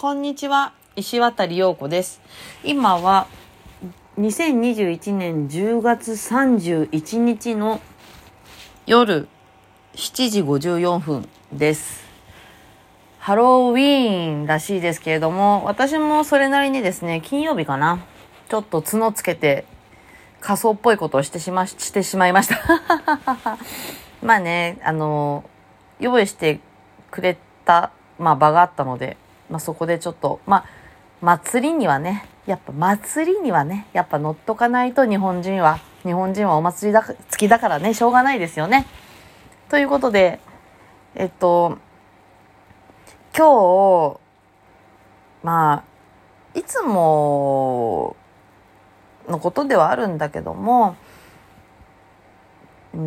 こんにちは、石渡陽子です。今は2021年10月31日の夜7時54分です。ハロウィーンらしいですけれども、私もそれなりにですね、金曜日かな、ちょっと角つけて仮装っぽいことをしてしまいましたまあね、用意してくれた、場があったので、そこでちょっと、祭りにはね、やっぱ乗っとかないと日本人はお祭りだ好きだからね、しょうがないですよね。ということで、今日、いつものことではあるんだけども、ジ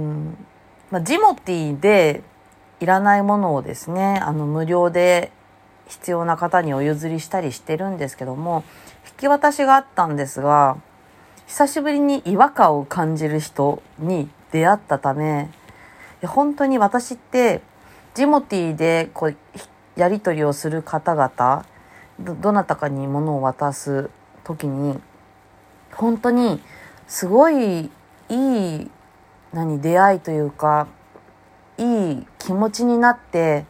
モティーでいらないものをですね、無料で必要な方にお譲りしたりしてるんですけども、引き渡しがあったんですが、久しぶりに違和感を感じる人に出会ったため、本当に私ってジモティーでこうやり取りをする方々、どなたかに物を渡す時に、本当にすごいいい出会いというか、いい気持ちになって、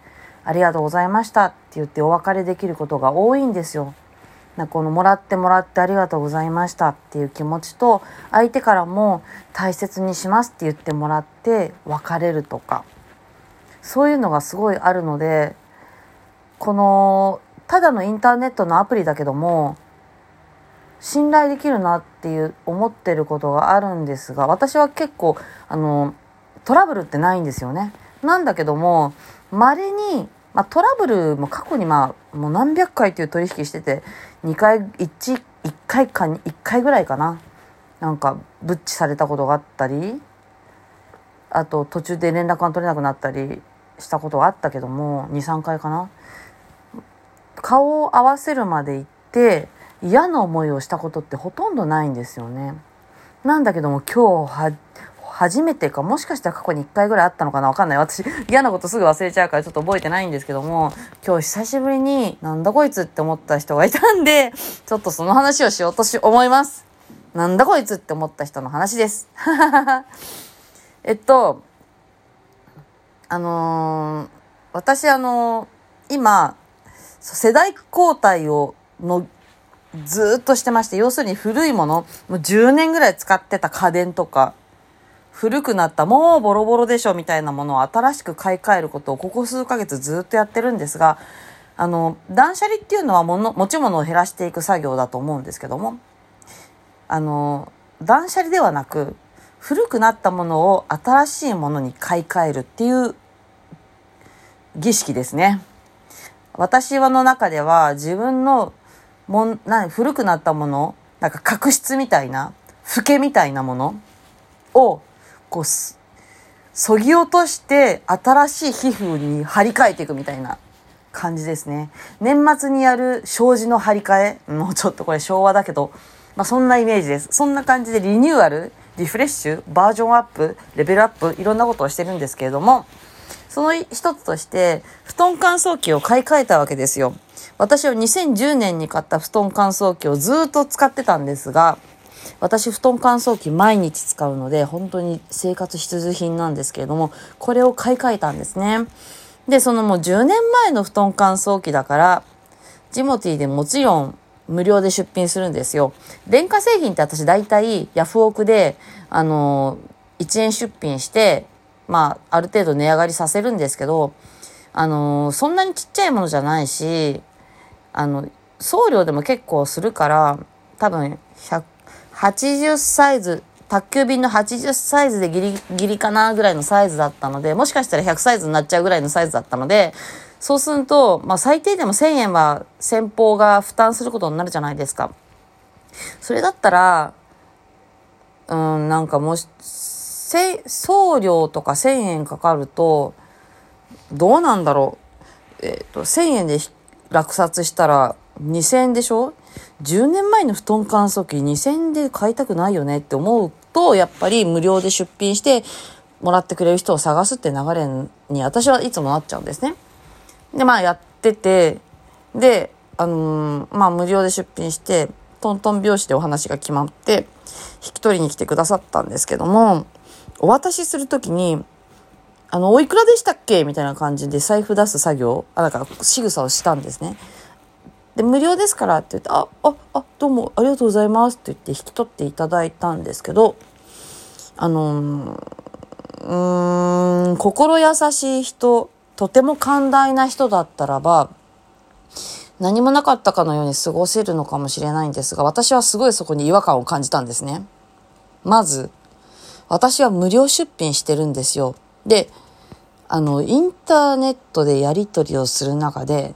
ありがとうございましたって言ってお別れできることが多いんですよ。このもらってありがとうございましたっていう気持ちと、相手からも大切にしますって言ってもらって別れるとか、そういうのがすごいあるので、このただのインターネットのアプリだけども信頼できるなっていう思ってることがあるんですが、私は結構トラブルってないんですよね。なんだけども、稀に、トラブルも過去にもう何百回という取引してて、1回ぐらいかな、ブッチされたことがあったり、あと途中で連絡が取れなくなったりしたことがあったけども、2、3回かな。顔を合わせるまで行って嫌な思いをしたことってほとんどないんですよね。なんだけども、今日初めてか、もしかしたら過去に1回ぐらいあったのかな、わかんない。私嫌なことすぐ忘れちゃうからちょっと覚えてないんですけども、今日久しぶりになんだこいつって思った人がいたんで、ちょっとその話をしようと思います。なんだこいつって思った人の話です私今世代交代をずっとしてまして、要するに古いもの、もう10年ぐらい使ってた家電とか、古くなったもうボロボロでしょみたいなものを新しく買い替えることをここ数ヶ月ずっとやってるんですが、断捨離っていうのは持ち物を減らしていく作業だと思うんですけども、断捨離ではなく、古くなったものを新しいものに買い替えるっていう儀式ですね。私の中では自分の古くなったもの、角質みたいな、老けみたいなものをそぎ落として新しい皮膚に張り替えていくみたいな感じですね。年末にやる障子の張り替え、もうちょっとこれ昭和だけど、そんなイメージです。そんな感じでリニューアル、リフレッシュ、バージョンアップ、レベルアップ、いろんなことをしてるんですけれども、その一つとして布団乾燥機を買い替えたわけですよ。私は2010年に買った布団乾燥機をずっと使ってたんですが、私布団乾燥機毎日使うので本当に生活必需品なんですけれども、これを買い替えたんですね。で、そのもう10年前の布団乾燥機だから、ジモティーでもちろん無料で出品するんですよ。電化製品って私大体ヤフオクで1円出品して、ある程度値上がりさせるんですけど、そんなにちっちゃいものじゃないし、送料でも結構するから、多分80サイズ、宅急便の80サイズでギリギリかなぐらいのサイズだったので、もしかしたら100サイズになっちゃうぐらいのサイズだったので、そうすると、最低でも1000円は先方が負担することになるじゃないですか。それだったら、もう送料とか1000円かかるとどうなんだろう。1000円で落札したら2000円でしょ。10年前の布団乾燥機2000円で買いたくないよねって思うと、やっぱり無料で出品してもらってくれる人を探すって流れに私はいつもなっちゃうんですね。で、やってて、で、無料で出品してトントン拍子でお話が決まって引き取りに来てくださったんですけども、お渡しするときにおいくらでしたっけみたいな感じで財布出す作業、だから仕草をしたんですね。で、無料ですからって言って、どうもありがとうございますって言って引き取っていただいたんですけど、心優しい人、とても寛大な人だったらば、何もなかったかのように過ごせるのかもしれないんですが、私はすごいそこに違和感を感じたんですね。まず、私は無料出品してるんですよ。で、インターネットでやり取りをする中で、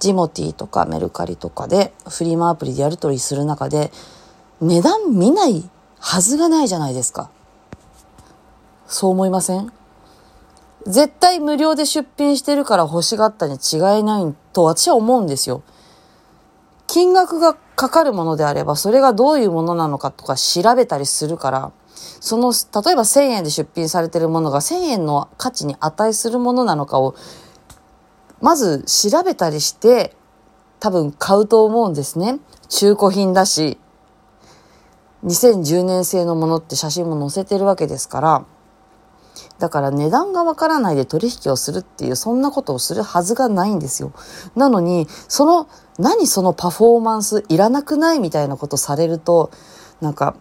ジモティとかメルカリとかでフリマアプリでやり取りする中で値段見ないはずがないじゃないですか。そう思いません？絶対無料で出品してるから欲しがったに違いないと私は思うんですよ。金額がかかるものであればそれがどういうものなのかとか調べたりするから、例えば1000円で出品されてるものが1000円の価値に値するものなのかをまず調べたりして多分買うと思うんですね。中古品だし、2010年製のものって写真も載せてるわけですから、だから値段がわからないで取引をするっていう、そんなことをするはずがないんですよ。なのにそのパフォーマンスいらなくないみたいなことされると、私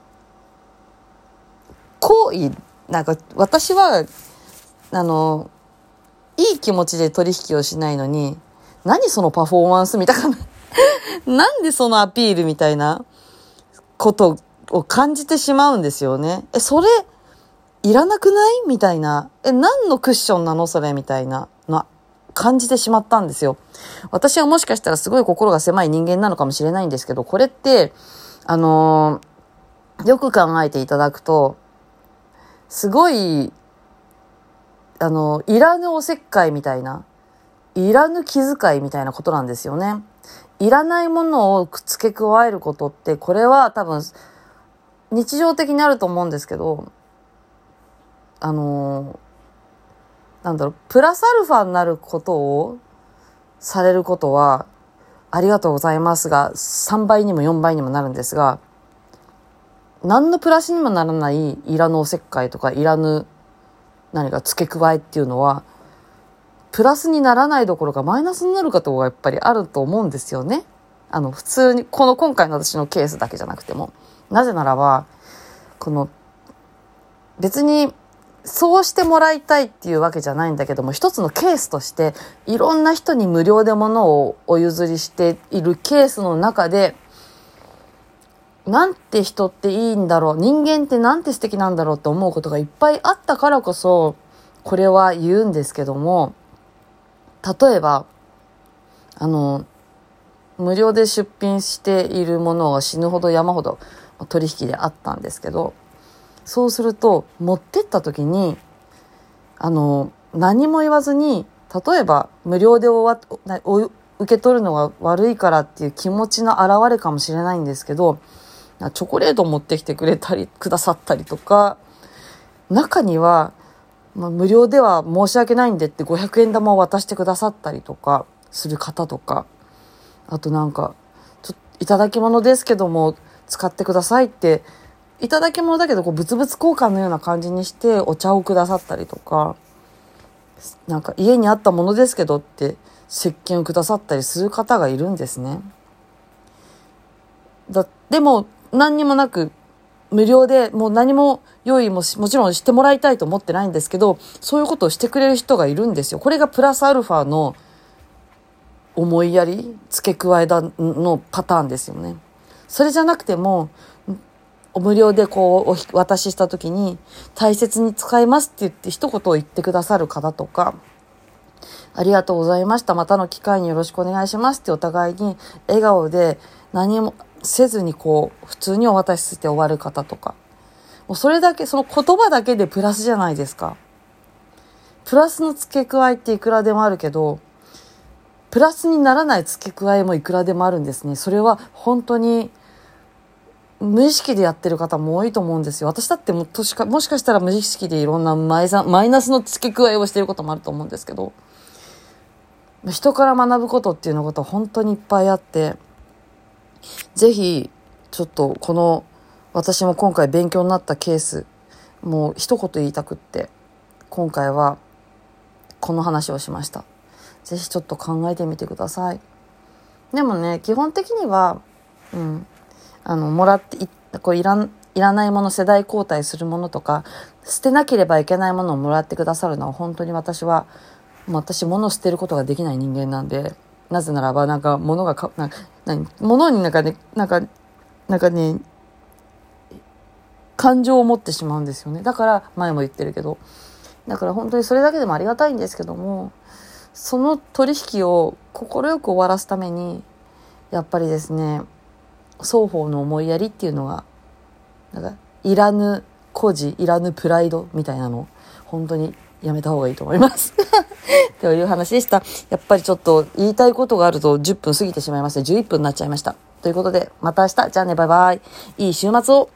はいい気持ちで取引をしないのに、何そのパフォーマンスみたいななんでそのアピールみたいなことを感じてしまうんですよね。それいらなくないみたいな、何のクッションなのそれみたいなの感じてしまったんですよ。私はもしかしたらすごい心が狭い人間なのかもしれないんですけど、これってよく考えていただくと、すごいいらぬおせっかいみたいな、いらぬ気遣いみたいなことなんですよね。いらないものを付け加えることって、これは多分日常的にあると思うんですけど、プラスアルファになることをされることはありがとうございますが3倍にも4倍にもなるんですが、何のプラスにもならないいらぬおせっかいとかいらぬ何か付け加えっていうのは、プラスにならないどころかマイナスになるかとがやっぱりあると思うんですよね。普通に今回の私のケースだけじゃなくても、なぜならば別にそうしてもらいたいっていうわけじゃないんだけども、一つのケースとしていろんな人に無料で物をお譲りしているケースの中で、なんて人っていいんだろう、人間ってなんて素敵なんだろうって思うことがいっぱいあったからこそこれは言うんですけども、例えば無料で出品しているものは死ぬほど山ほど取引であったんですけど、そうすると持ってった時に何も言わずに、例えば無料で受け取るのが悪いからっていう気持ちの表れかもしれないんですけど、チョコレートを持ってきてくださったりとか、中には、無料では申し訳ないんでって500円玉を渡してくださったりとかする方とか、あといただき物ですけども使ってくださいって、いただき物だけど物々交換のような感じにしてお茶をくださったりとか、家にあったものですけどって石鹸をくださったりする方がいるんですね。でも何にもなく無料で、もう何も用意ももちろんしてもらいたいと思ってないんですけど、そういうことをしてくれる人がいるんですよ。これがプラスアルファの思いやり付け加えだのパターンですよね。それじゃなくても無料でお渡しした時に大切に使いますって言って一言を言ってくださる方とか、ありがとうございました、またの機会によろしくお願いしますってお互いに笑顔で何もせずに普通にお渡しして終わる方とか、もうそれだけ、その言葉だけでプラスじゃないですか。プラスの付け加えっていくらでもあるけど、プラスにならない付け加えもいくらでもあるんですね。それは本当に無意識でやってる方も多いと思うんですよ。私だってもしかしたら無意識でいろんなマイナスの付け加えをしていることもあると思うんですけど、人から学ぶことっていうのこと本当にいっぱいあって、ぜひちょっとこの私も今回勉強になったケース、もう一言言いたくって今回はこの話をしました。ぜひちょっと考えてみてください。でもね、基本的には、もらってこういらないもの、世代交代するものとか捨てなければいけないものをもらってくださるのは本当に私物を捨てることができない人間なんで、なぜならば物に感情を持ってしまうんですよね。だから前も言ってるけど、だから本当にそれだけでもありがたいんですけども、その取引を心よく終わらすためにやっぱりですね、双方の思いやりっていうのがいらぬ孤児、いらぬプライドみたいなのを本当にやめた方がいいと思いますという話でした。やっぱりちょっと言いたいことがあると10分過ぎてしまいまして、11分になっちゃいました。ということでまた明日、じゃあね、バイバイ、いい週末を。